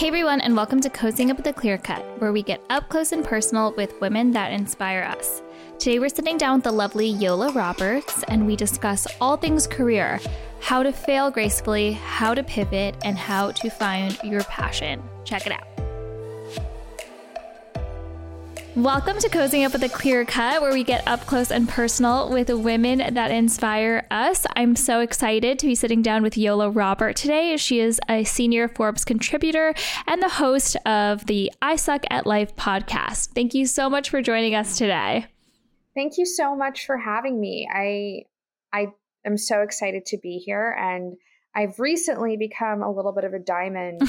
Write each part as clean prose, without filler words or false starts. Hey everyone, and welcome to Cozying Up with the Clear Cut, where we get up close and personal with women that inspire us. Today we're sitting down with the lovely Yola Roberts, and we discuss all things career, how to fail gracefully, how to pivot, and how to find your passion. Check it out. Welcome to Cozying Up with the Clear Cut, where we get up close and personal with women that inspire us. I'm so excited to be sitting down with Yola Roberts today. She is a senior Forbes contributor and the host of the I Suck at Life podcast. Thank you so much for joining us today. Thank you so much for having me. I am so excited to be here, and I've recently become a little bit of a diamond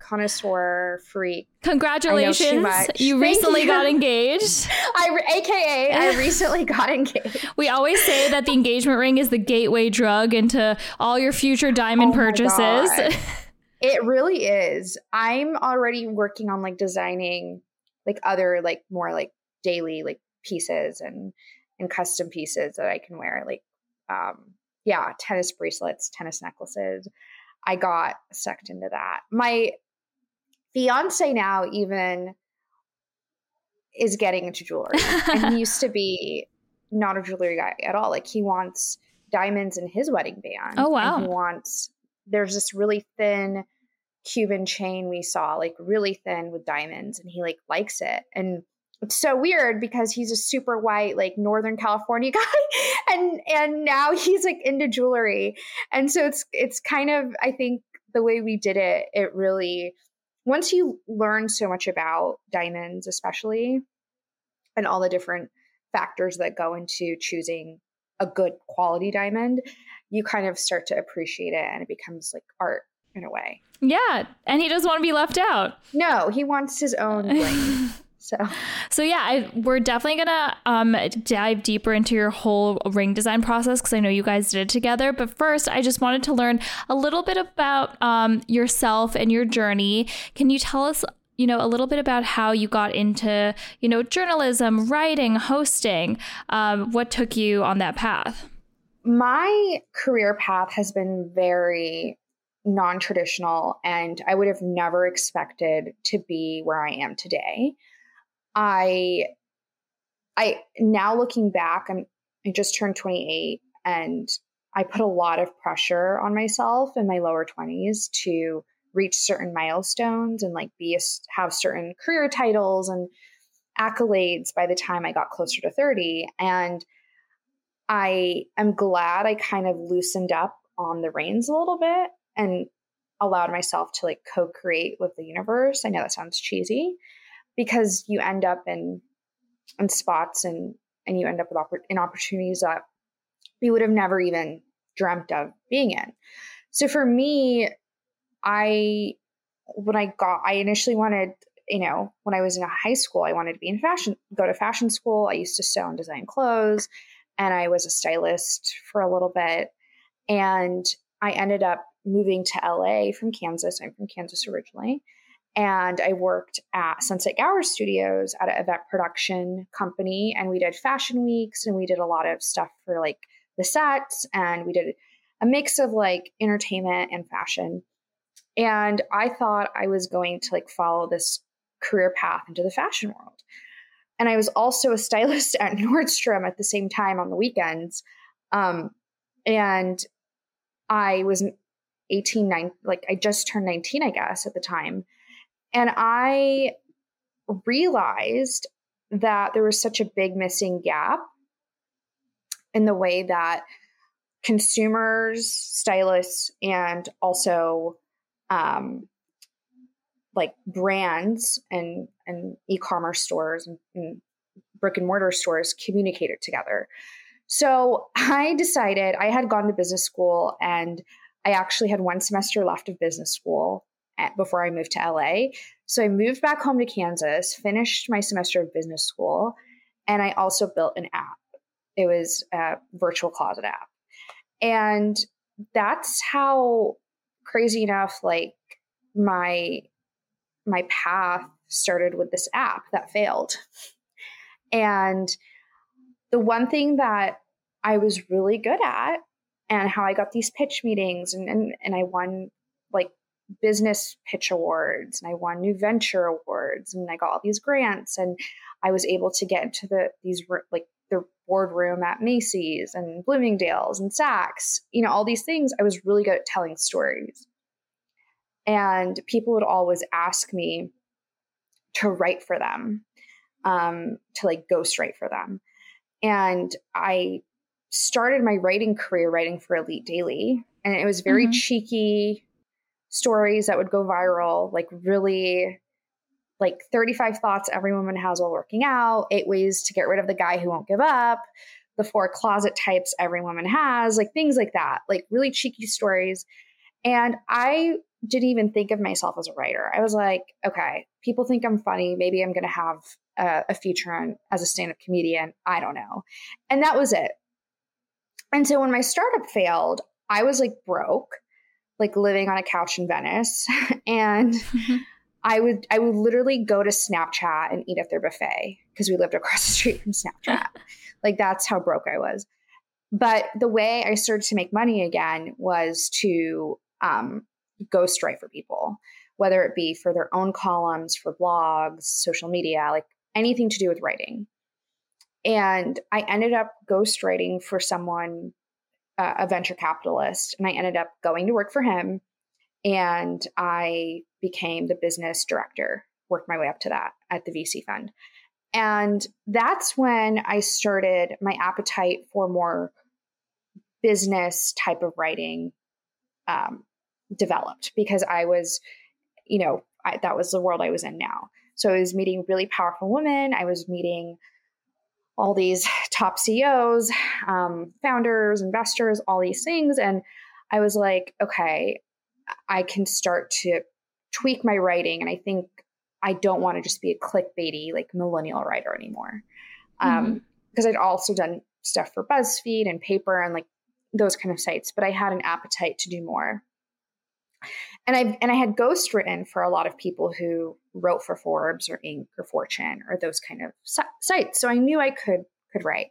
connoisseur freak. Congratulations. You recently got engaged. I recently got engaged. We always say that the engagement ring is the gateway drug into all your future diamond purchases. It really is. I'm already working on designing other more daily pieces and custom pieces that I can wear yeah, tennis bracelets, tennis necklaces. I got sucked into that. My fiance now even is getting into jewelry. And he used to be not a jewelry guy at all. He wants diamonds in his wedding band. Oh, wow. And he wants, there's this really thin Cuban chain we saw, really thin with diamonds. And he likes it. And it's so weird because he's a super white, Northern California guy. And now he's into jewelry. And so it's kind of, I think the way we did it, it really, once you learn so much about diamonds, especially, and all the different factors that go into choosing a good quality diamond, you kind of start to appreciate it, and it becomes art in a way. Yeah. And he doesn't want to be left out. No, he wants his own bling. So yeah, we're definitely going to dive deeper into your whole ring design process, because I know you guys did it together. But first, I just wanted to learn a little bit about yourself and your journey. Can you tell us, a little bit about how you got into, journalism, writing, hosting? What took you on that path? My career path has been very non-traditional, and I would have never expected to be where I am today. I now looking back, I just turned 28, and I put a lot of pressure on myself in my lower 20s to reach certain milestones and have certain career titles and accolades by the time I got closer to 30. And I am glad I kind of loosened up on the reins a little bit and allowed myself to co-create with the universe. I know that sounds cheesy, because you end up in spots and you end up with in opportunities that you would have never even dreamt of being in. So for me, I initially wanted, when I was in high school, I wanted to be in fashion, go to fashion school. I used to sew and design clothes, and I was a stylist for a little bit. And I ended up moving to LA from Kansas. I'm from Kansas originally. And I worked at Sunset Gower Studios at an event production company. And we did fashion weeks, and we did a lot of stuff for the sets. And we did a mix of entertainment and fashion. And I thought I was going to follow this career path into the fashion world. And I was also a stylist at Nordstrom at the same time on the weekends. And I was 18, I just turned 19, I guess, at the time. And I realized that there was such a big missing gap in the way that consumers, stylists, and also brands and e-commerce stores and brick and mortar stores communicated together. So I decided, I had gone to business school, and I actually had one semester left of business school before I moved to LA. So I moved back home to Kansas, finished my semester of business school, and I also built an app. It was a virtual closet app. And that's how, crazy enough, my path started with this app that failed. And the one thing that I was really good at, and how I got these pitch meetings and I won business pitch awards and I won new venture awards and I got all these grants and I was able to get into the boardroom at Macy's and Bloomingdale's and Saks, all these things. I was really good at telling stories. And people would always ask me to write for them, to ghostwrite for them. And I started my writing career writing for Elite Daily. And it was very cheeky stories that would go viral, really 35 thoughts every woman has while working out, 8 ways to get rid of the guy who won't give up, the 4 closet types every woman has, things like that, really cheeky stories. And I didn't even think of myself as a writer. I was like, okay, people think I'm funny. Maybe I'm going to have a future as a stand-up comedian. I don't know. And that was it. And so when my startup failed, I was broke, living on a couch in Venice. And I would literally go to Snapchat and eat at their buffet because we lived across the street from Snapchat. That's how broke I was. But the way I started to make money again was to ghostwrite for people, whether it be for their own columns, for blogs, social media, anything to do with writing. And I ended up ghostwriting for someone, a venture capitalist, and I ended up going to work for him. And I became the business director, worked my way up to that at the VC fund. And that's when I started my appetite for more business type of writing developed, because I was, that was the world I was in now. So I was meeting really powerful women. I was meeting all these top CEOs, founders, investors, all these things. And I was like, okay, I can start to tweak my writing. And I think I don't want to just be a clickbaity, millennial writer anymore. Because I'd also done stuff for BuzzFeed and Paper and those kind of sites, but I had an appetite to do more. And I had ghost written for a lot of people who wrote for Forbes or Inc or Fortune or those kind of sites. So I knew I could write.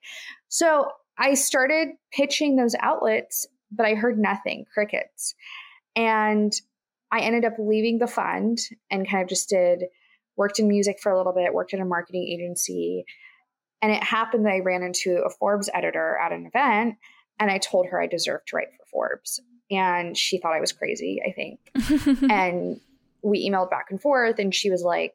So I started pitching those outlets, but I heard nothing, crickets. And I ended up leaving the fund and kind of just worked in music for a little bit, worked at a marketing agency. And it happened that I ran into a Forbes editor at an event, and I told her I deserved to write for Forbes. And she thought I was crazy, I think. And we emailed back and forth, and she was like,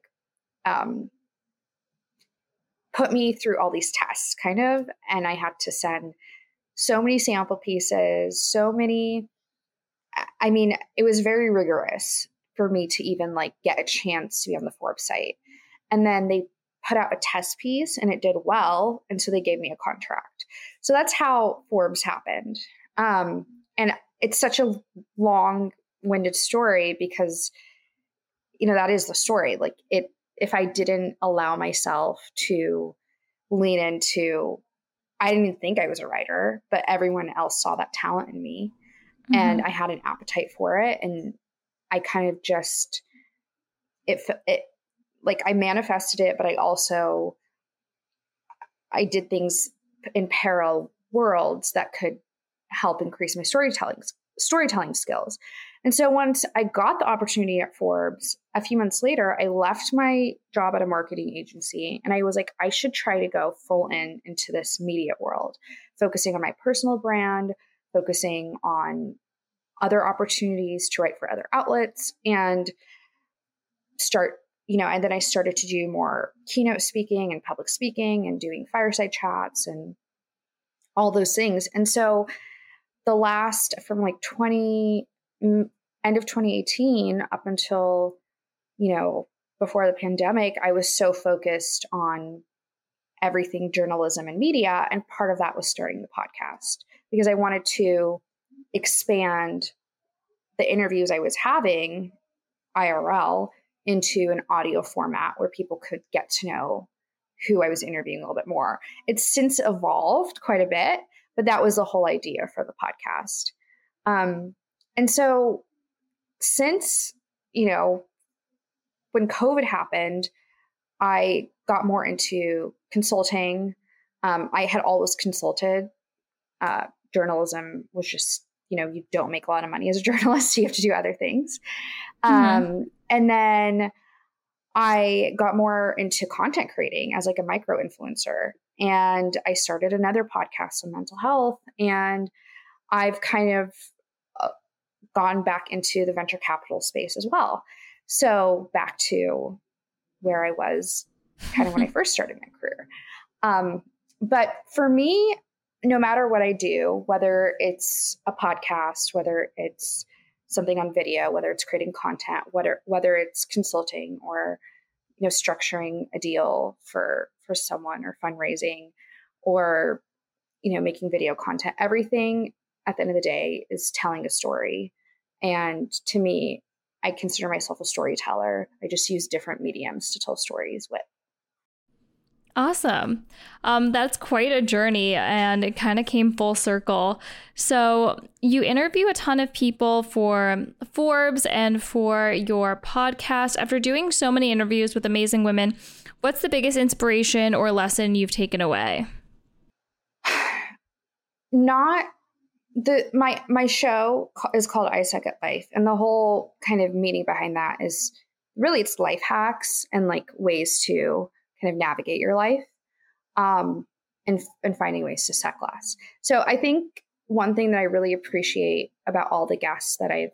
put me through all these tests, kind of. And I had to send so many sample pieces, it was very rigorous for me to even get a chance to be on the Forbes site. And then they put out a test piece and it did well. And so they gave me a contract. So that's how Forbes happened. And it's such a long-winded story because, that is the story. If I didn't allow myself to lean into, I didn't even think I was a writer, but everyone else saw that talent in me. And I had an appetite for it. And I kind of just, I manifested it, but I did things in parallel worlds that could help increase my storytelling skills. And so once I got the opportunity at Forbes, a few months later, I left my job at a marketing agency. And I was like, I should try to go full into this media world, focusing on my personal brand, focusing on other opportunities to write for other outlets and start, and then I started to do more keynote speaking and public speaking and doing fireside chats and all those things. And so end of 2018 up until, before the pandemic, I was so focused on everything journalism and media. And part of that was starting the podcast, because I wanted to expand the interviews I was having IRL into an audio format where people could get to know who I was interviewing a little bit more. It's since evolved quite a bit, but that was the whole idea for the podcast. And so since, when COVID happened, I got more into consulting. I had always consulted. Journalism was just you know, you don't make a lot of money as a journalist. You have to do other things. Mm-hmm. And then I got more into content creating as like a micro influencer. And I started another podcast on mental health. And I've kind of gone back into the venture capital space as well. So back to where I was kind of when I first started my career. But for me, no matter what I do, whether it's a podcast, whether it's something on video, whether it's creating content, whether it's consulting or, you know, structuring a deal for someone or fundraising or, you know, making video content, everything at the end of the day is telling a story. And to me, I consider myself a storyteller. I just use different mediums to tell stories with. Awesome. That's quite a journey, and it kind of came full circle. So you interview a ton of people for Forbes and for your podcast. After doing so many interviews with amazing women, what's the biggest inspiration or lesson you've taken away? My show is called I Suck at Life. And the whole kind of meaning behind that is really it's life hacks and like ways to kind of navigate your life and finding ways to suck less. So I think one thing that I really appreciate about all the guests that I've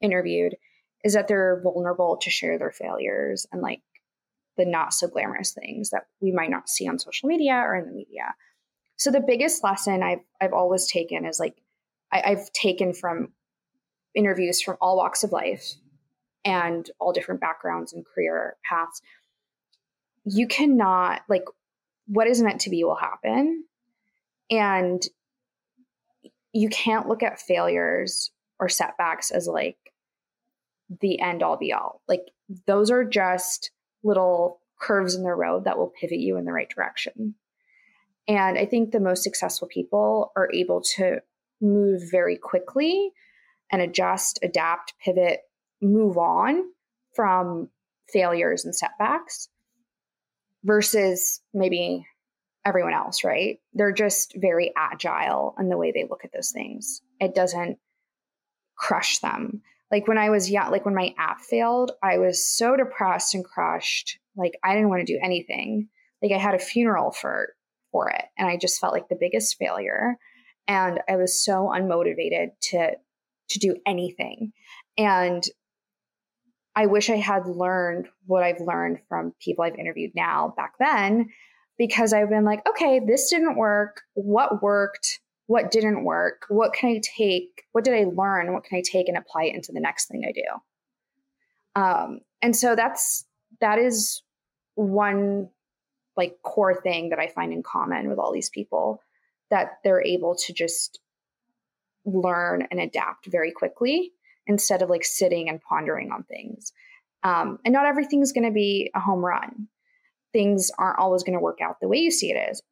interviewed is that they're vulnerable to share their failures and like the not so glamorous things that we might not see on social media or in the media. So the biggest lesson I've always taken is like, I've taken from interviews from all walks of life and all different backgrounds and career paths. You cannot, like, what is meant to be will happen. And you can't look at failures or setbacks as like the end all be all. Like those are just little curves in the road that will pivot you in the right direction. And I think the most successful people are able to move very quickly and adjust, adapt, pivot, move on from failures and setbacks. Versus maybe everyone else, right? They're just very agile in the way they look at those things. It doesn't crush them. Like when I was young, like when my app failed, I was so depressed and crushed. Like I didn't want to do anything. Like I had a funeral for it. And I just felt like the biggest failure. And I was so unmotivated to do anything. And I wish I had learned what I've learned from people I've interviewed now back then, because I've been like, okay, this didn't work. What worked? What didn't work? What can I take? What did I learn? What can I take and apply it into the next thing I do? And so that is one like core thing that I find in common with all these people, that they're able to just learn and adapt very quickly, instead of like sitting and pondering on things. And not everything's going to be a home run. Things aren't always going to work out the way you see it is,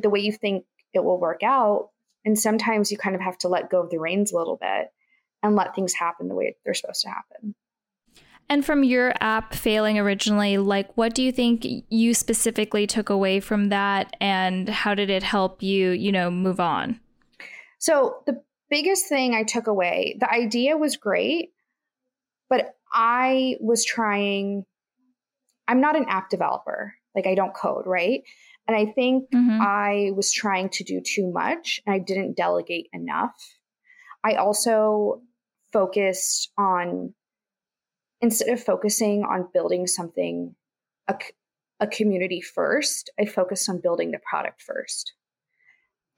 the way you think it will work out. And sometimes you kind of have to let go of the reins a little bit and let things happen the way they're supposed to happen. And from your app failing originally, like what do you think you specifically took away from that, and how did it help you, you know, move on? So the biggest thing I took away, the idea was great, but I'm not an app developer. Like I don't code, right? And I think I was trying to do too much and I didn't delegate enough. I also focused on, instead of focusing on building something, a community first, I focused on building the product first.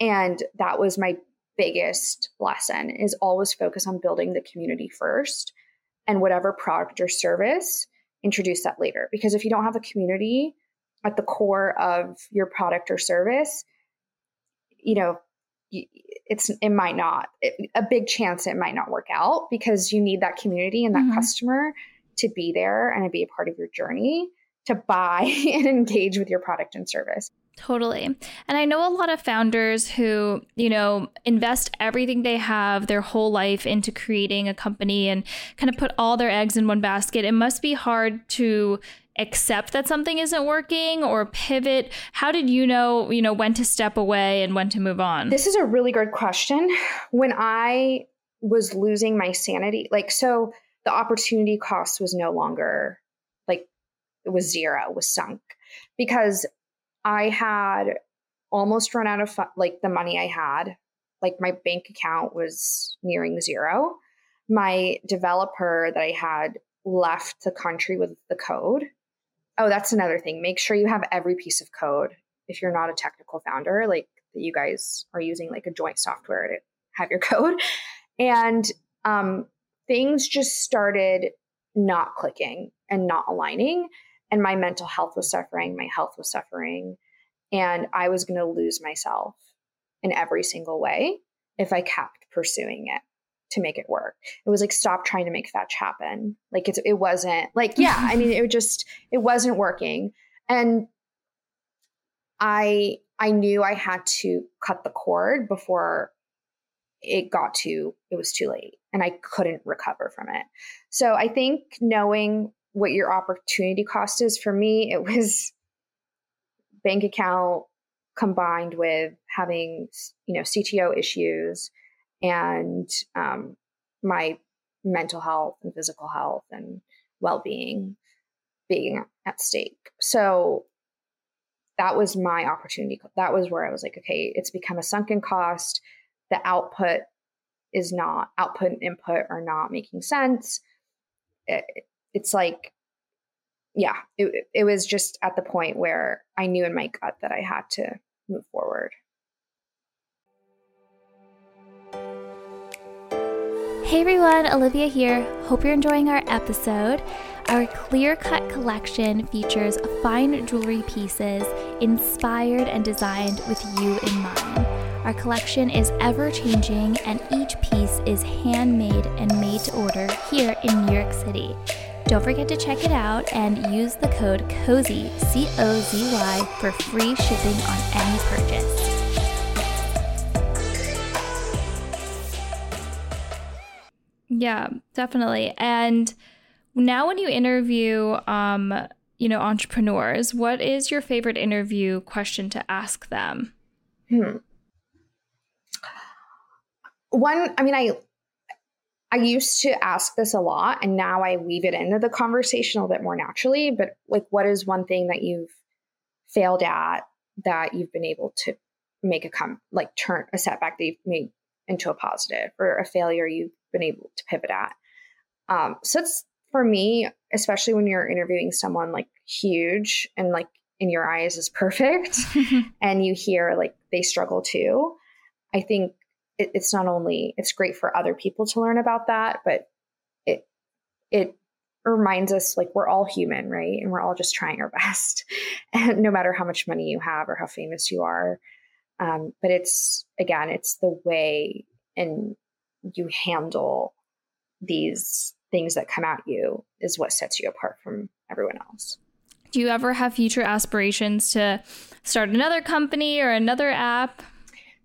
And that was my biggest lesson, is always focus on building the community first, and whatever product or service, introduce that later. Because if you don't have a community at the core of your product or service, you know, it might not work out, because you need that community and that customer to be there and to be a part of your journey, to buy and engage with your product and service. Totally. And I know a lot of founders who, you know, invest everything they have, their whole life, into creating a company and kind of put all their eggs in one basket. It must be hard to accept that something isn't working or pivot. How did you know when to step away and when to move on? This is a really good question. When I was losing my sanity. Like, so the opportunity cost was no longer, like, it was zero, it was sunk, because I had almost run out of the money I had. Like, my bank account was nearing zero. My developer that I had left the country with the code. Oh, that's another thing. Make sure you have every piece of code. If you're not a technical founder, like, you guys are using like a joint software to have your code. And things just started not clicking and not aligning. And my mental health was suffering. My health was suffering. And I was going to lose myself in every single way if I kept pursuing it to make it work. It was like, stop trying to make fetch happen. Like, it wasn't like, yeah, I mean, it wasn't working. And I knew I had to cut the cord before it was too late and I couldn't recover from it. So I think knowing what your opportunity cost is, for me, it was bank account combined with having, CTO issues and my mental health and physical health and well-being being at stake. So that was my opportunity. That was where I was like, okay, it's become a sunken cost. The output and input are not making sense. It's like, yeah, it was just at the point where I knew in my gut that I had to move forward. Hey everyone, Olivia here. Hope you're enjoying our episode. Our Clear Cut collection features fine jewelry pieces inspired and designed with you in mind. Our collection is ever-changing and each piece is handmade and made to order here in New York City. Don't forget to check it out and use the code COZY, C-O-Z-Y, for free shipping on any purchase. Yeah, definitely. And now when you interview, entrepreneurs, what is your favorite interview question to ask them? One, I used to ask this a lot and now I weave it into the conversation a little bit more naturally, but like, what is one thing that you've failed at that you've been able to make turn a setback that you've made into a positive, or a failure you've been able to pivot at? So it's, for me, especially when you're interviewing someone like huge and like in your eyes is perfect and you hear like they struggle too, I think it's not only, it's great for other people to learn about that, but it reminds us like we're all human, right? And we're all just trying our best, and no matter how much money you have or how famous you are. But it's, again, it's the way and you handle these things that come at you is what sets you apart from everyone else. Do you ever have future aspirations to start another company or another app?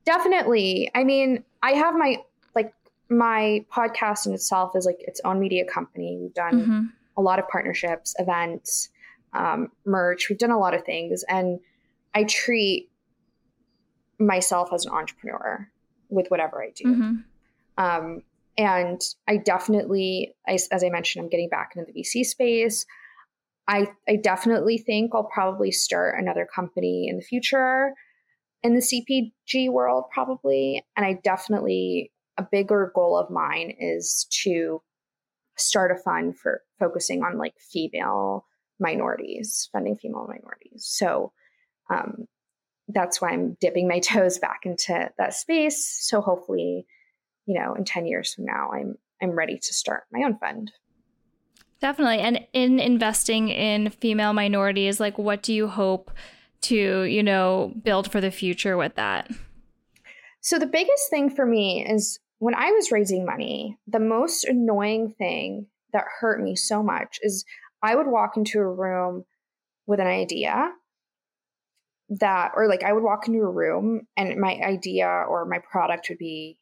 Definitely. I mean, I have my podcast in itself is like its own media company. We've done a lot of partnerships, events, merch. We've done a lot of things. And I treat myself as an entrepreneur with whatever I do. And I definitely, as I mentioned, I'm getting back into the VC space. I definitely think I'll probably start another company in the future in the CPG world, probably. And a bigger goal of mine is to start a fund for focusing on like funding female minorities. So that's why I'm dipping my toes back into that space. So hopefully, in 10 years from now, I'm ready to start my own fund. Definitely. And in investing in female minorities, like, what do you hope to, build for the future with that? So the biggest thing for me is when I was raising money, the most annoying thing that hurt me so much is I would walk into a room with an idea I would walk into a room and my idea or my product would be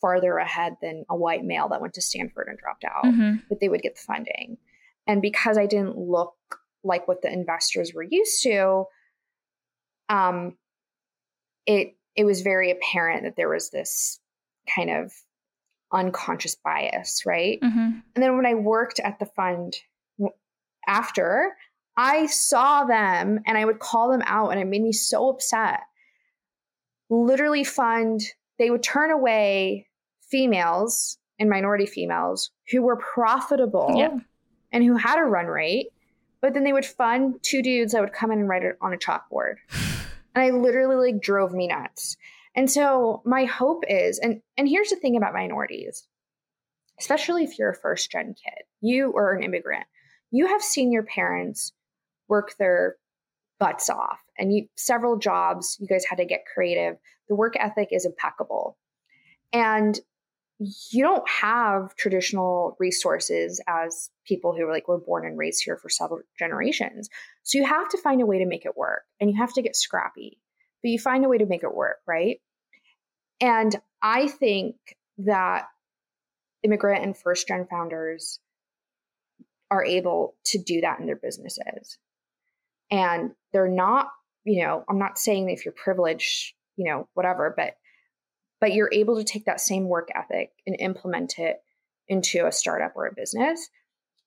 farther ahead than a white male that went to Stanford and dropped out, but they would get the funding. And because I didn't look like what the investors were used to, it was very apparent that there was this kind of unconscious bias, right? Mm-hmm. And then when I worked at the fund after, I saw them and I would call them out, and it made me so upset. Literally, fund, they would turn away females and minority females who were profitable and who had a run rate, but then they would fund two dudes that would come in and write it on a chalkboard. And I literally drove me nuts. And so my hope is, and here's the thing about minorities, especially if you're a first gen kid, you are an immigrant, you have seen your parents work their butts off, and you several jobs, you guys had to get creative. The work ethic is impeccable. And you don't have traditional resources as people who were born and raised here for several generations. So you have to find a way to make it work, and you have to get scrappy, but you find a way to make it work, right? And I think that immigrant and first-gen founders are able to do that in their businesses. And they're not, I'm not saying that if you're privileged, whatever, but you're able to take that same work ethic and implement it into a startup or a business.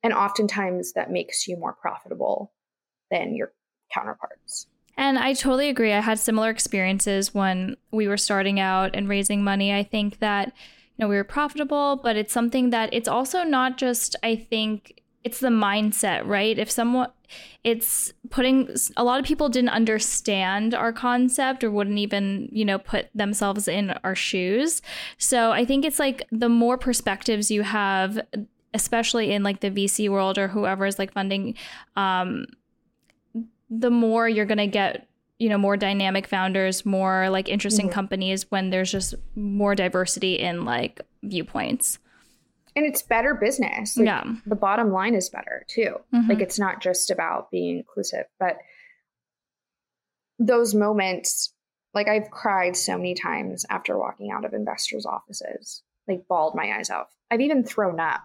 And oftentimes that makes you more profitable than your counterparts. And I totally agree. I had similar experiences when we were starting out and raising money. I think that, we were profitable, but it's something that it's also not just, I think it's the mindset, right? It's putting, a lot of people didn't understand our concept or wouldn't even, put themselves in our shoes. So I think it's the more perspectives you have, especially in the VC world or whoever is funding, the more you're going to get, more dynamic founders, more interesting mm-hmm. companies when there's just more diversity in viewpoints. And it's better business. The bottom line is better too. Mm-hmm. It's not just about being inclusive, but those moments, I've cried so many times after walking out of investors' offices, bawled my eyes out. I've even thrown up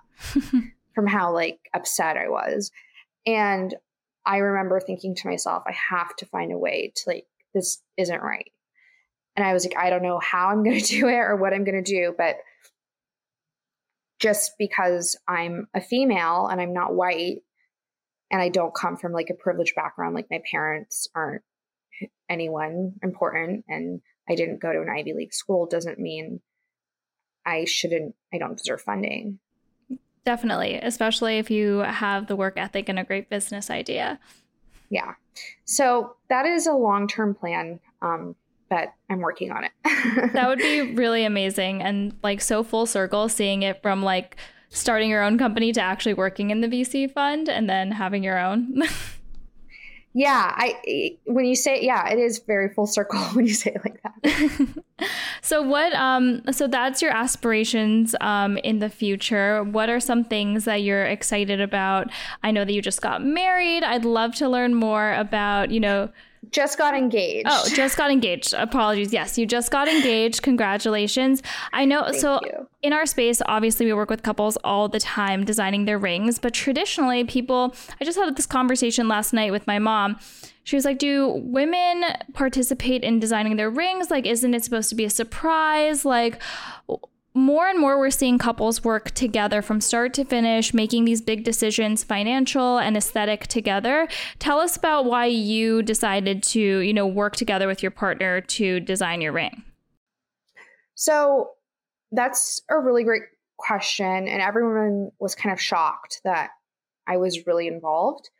from how upset I was. And I remember thinking to myself, I have to find a way to this isn't right. And I was I don't know how I'm going to do it or what I'm going to do, but just because I'm a female and I'm not white and I don't come from a privileged background, my parents aren't anyone important and I didn't go to an Ivy League school, doesn't mean I don't deserve funding. Definitely, especially if you have the work ethic and a great business idea. Yeah. So that is a long-term plan, but I'm working on it. That would be really amazing. And so full circle, seeing it from starting your own company to actually working in the VC fund and then having your own. Yeah. When you say, it is very full circle when you say it like that. So what, so that's your aspirations, in the future. What are some things that you're excited about? I know that you just got married. I'd love to learn more about, Just got engaged. Oh, just got engaged. Apologies. Yes, you just got engaged. Congratulations. I know. Thank you. In our space, obviously, we work with couples all the time designing their rings. But traditionally, I just had this conversation last night with my mom. She was like, do women participate in designing their rings? Isn't it supposed to be a surprise? More and more, we're seeing couples work together from start to finish, making these big decisions, financial and aesthetic together. Tell us about why you decided to, work together with your partner to design your ring. So that's a really great question. And everyone was kind of shocked that I was really involved.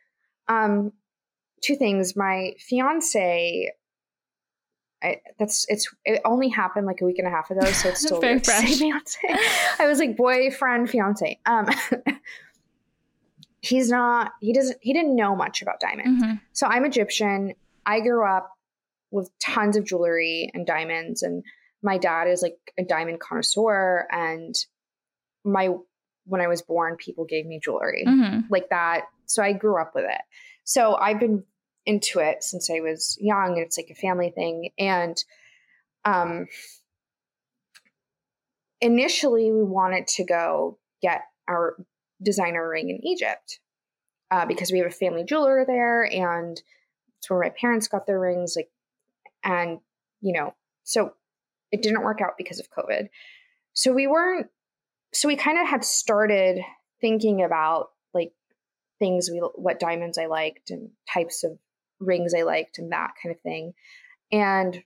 Two things. My fiance... it only happened a week and a half ago, so it's still very fresh. I was boyfriend, fiance. He didn't know much about diamonds. Mm-hmm. So I'm Egyptian. I grew up with tons of jewelry and diamonds, and my dad is a diamond connoisseur. And when I was born, people gave me jewelry mm-hmm. like that. So I grew up with it. So I've been into it since I was young, and it's a family thing. And initially we wanted to go get our designer ring in Egypt because we have a family jeweler there, and it's where my parents got their rings, so it didn't work out because of COVID. So we weren't So we kind of had started thinking about like things what diamonds I liked and types of rings I liked and that kind of thing. And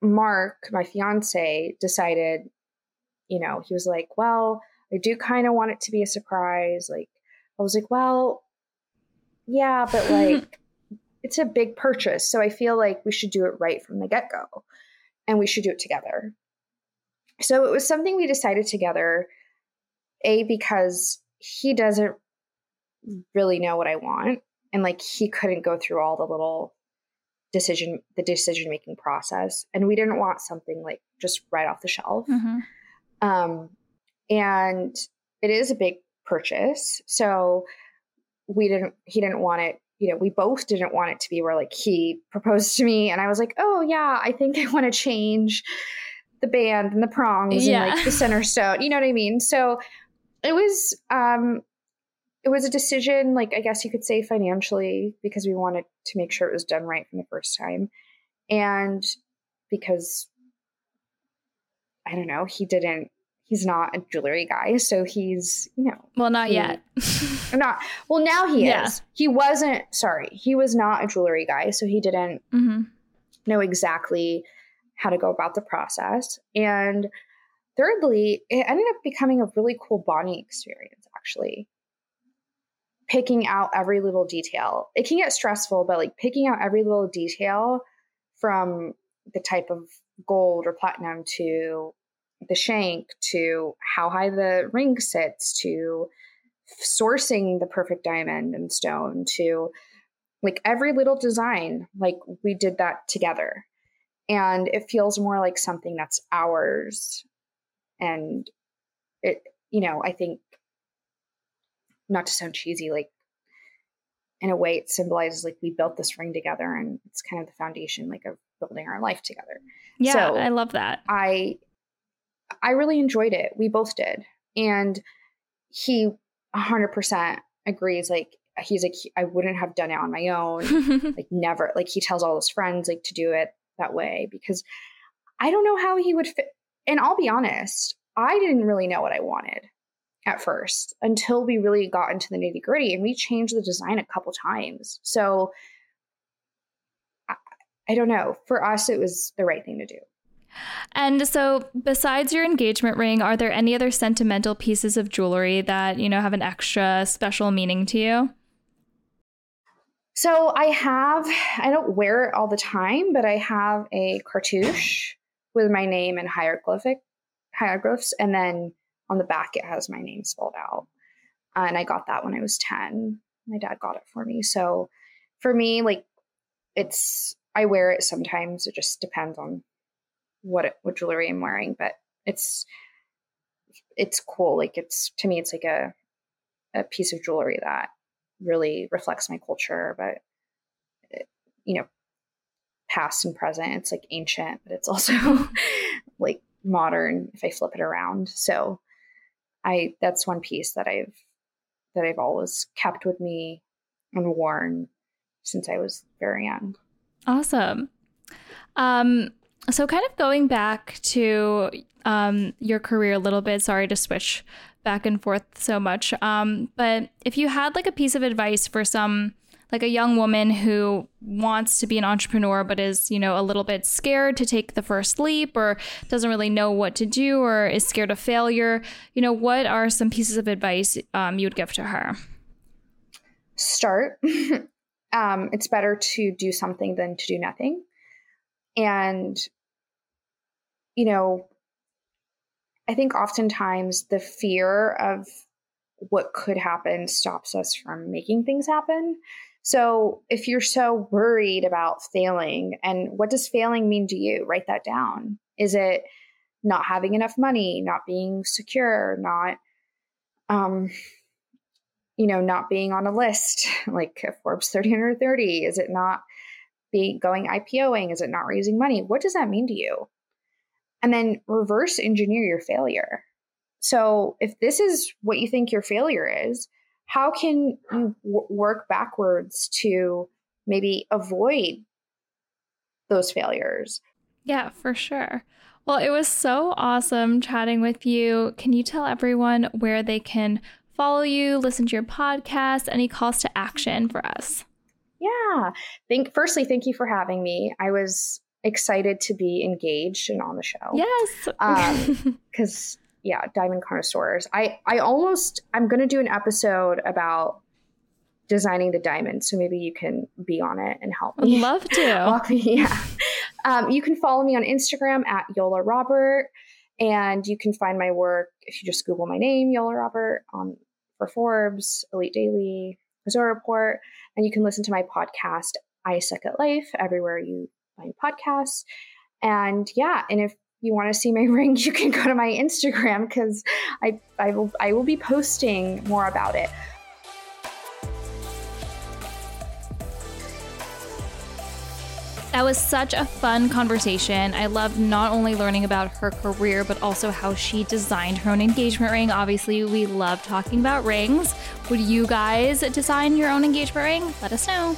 Mark, my fiance, decided, you know, he was like, well, I do kind of want it to be a surprise. Like, I was like, well, yeah, but like, it's a big purchase. So I feel like we should do it right from the get-go and we should do it together. So it was something we decided together, A, because he doesn't really know what I want. And like, he couldn't go through all the little decision-making process. And we didn't want something like just right off the shelf. Mm-hmm. And it is a big purchase. So he didn't want it, you know, we both didn't want it to be where like he proposed to me and I was like, oh yeah, I think I want to change the band and the prongs and like the center stone. You know what I mean? So it was a decision, like, I guess you could say financially, because we wanted to make sure it was done right from the first time. And because, I don't know, he's not a jewelry guy. So he's, you know. Well, not yet. Well, now he is. He was not a jewelry guy. So he didn't know exactly how to go about the process. And thirdly, it ended up becoming a really cool bonding experience, actually. Picking out every little detail. It can get stressful, but like picking out every little detail from the type of gold or platinum to the shank to how high the ring sits to sourcing the perfect diamond and stone to like every little design, like we did that together. And it feels more like something that's ours. And it, you know, I think, not to sound cheesy, like in a way it symbolizes like we built this ring together and it's kind of the foundation like of building our life together. Yeah, so I love that. I really enjoyed it. We both did. And he 100% agrees. Like he's like, I wouldn't have done it on my own. Like never, like he tells all his friends like to do it that way because I don't know how he would fit. And I'll be honest, I didn't really know what I wanted at first until we really got into the nitty gritty and we changed the design a couple times. So I don't know. For us, it was the right thing to do. And so besides your engagement ring, are there any other sentimental pieces of jewelry that, you know, have an extra special meaning to you? So I don't wear it all the time, but I have a cartouche with my name in hieroglyphs. And then on the back, it has my name spelled out. And I got that when I was 10. My dad got it for me. So for me, like I wear it sometimes. It just depends on what jewelry I'm wearing, but it's cool. Like to me, it's like a piece of jewelry that really reflects my culture, but it, you know, past and present, it's like ancient, but it's also like modern if I flip it around. So that's one piece that I've always kept with me and worn since I was very young. Awesome. So kind of going back to your career a little bit, sorry to switch back and forth so much, but if you had like a piece of advice for like a young woman who wants to be an entrepreneur but is, you know, a little bit scared to take the first leap or doesn't really know what to do or is scared of failure, you know, what are some pieces of advice you would give to her? Start. It's better to do something than to do nothing. And, you know, I think oftentimes the fear of what could happen stops us from making things happen. So if you're so worried about failing, and what does failing mean to you? Write that down. Is it not having enough money, not being secure, not, you know, not being on a list like Forbes 30 under 30? Is it not going IPOing? Is it not raising money? What does that mean to you? And then reverse engineer your failure. So if this is what you think your failure is, how can you work backwards to maybe avoid those failures? Yeah, for sure. Well, it was so awesome chatting with you. Can you tell everyone where they can follow you, listen to your podcast, any calls to action for us? Yeah. Firstly, thank you for having me. I was excited to be engaged and on the show. Yes. Because, yeah, diamond connoisseurs. I'm going to do an episode about designing the diamond. So maybe you can be on it and help me. I'd love to. Yeah. You can follow me on Instagram at Yola Robert, and you can find my work if you just Google my name, Yola Robert, for Forbes, Elite Daily, Azure Report, and you can listen to my podcast, I Suck at Life, everywhere you find podcasts. And yeah, and if you want to see my ring, you can go to my Instagram because I will be posting more about it. That was such a fun conversation. I loved not only learning about her career, but also how she designed her own engagement ring. Obviously, we love talking about rings. Would you guys design your own engagement ring? Let us know.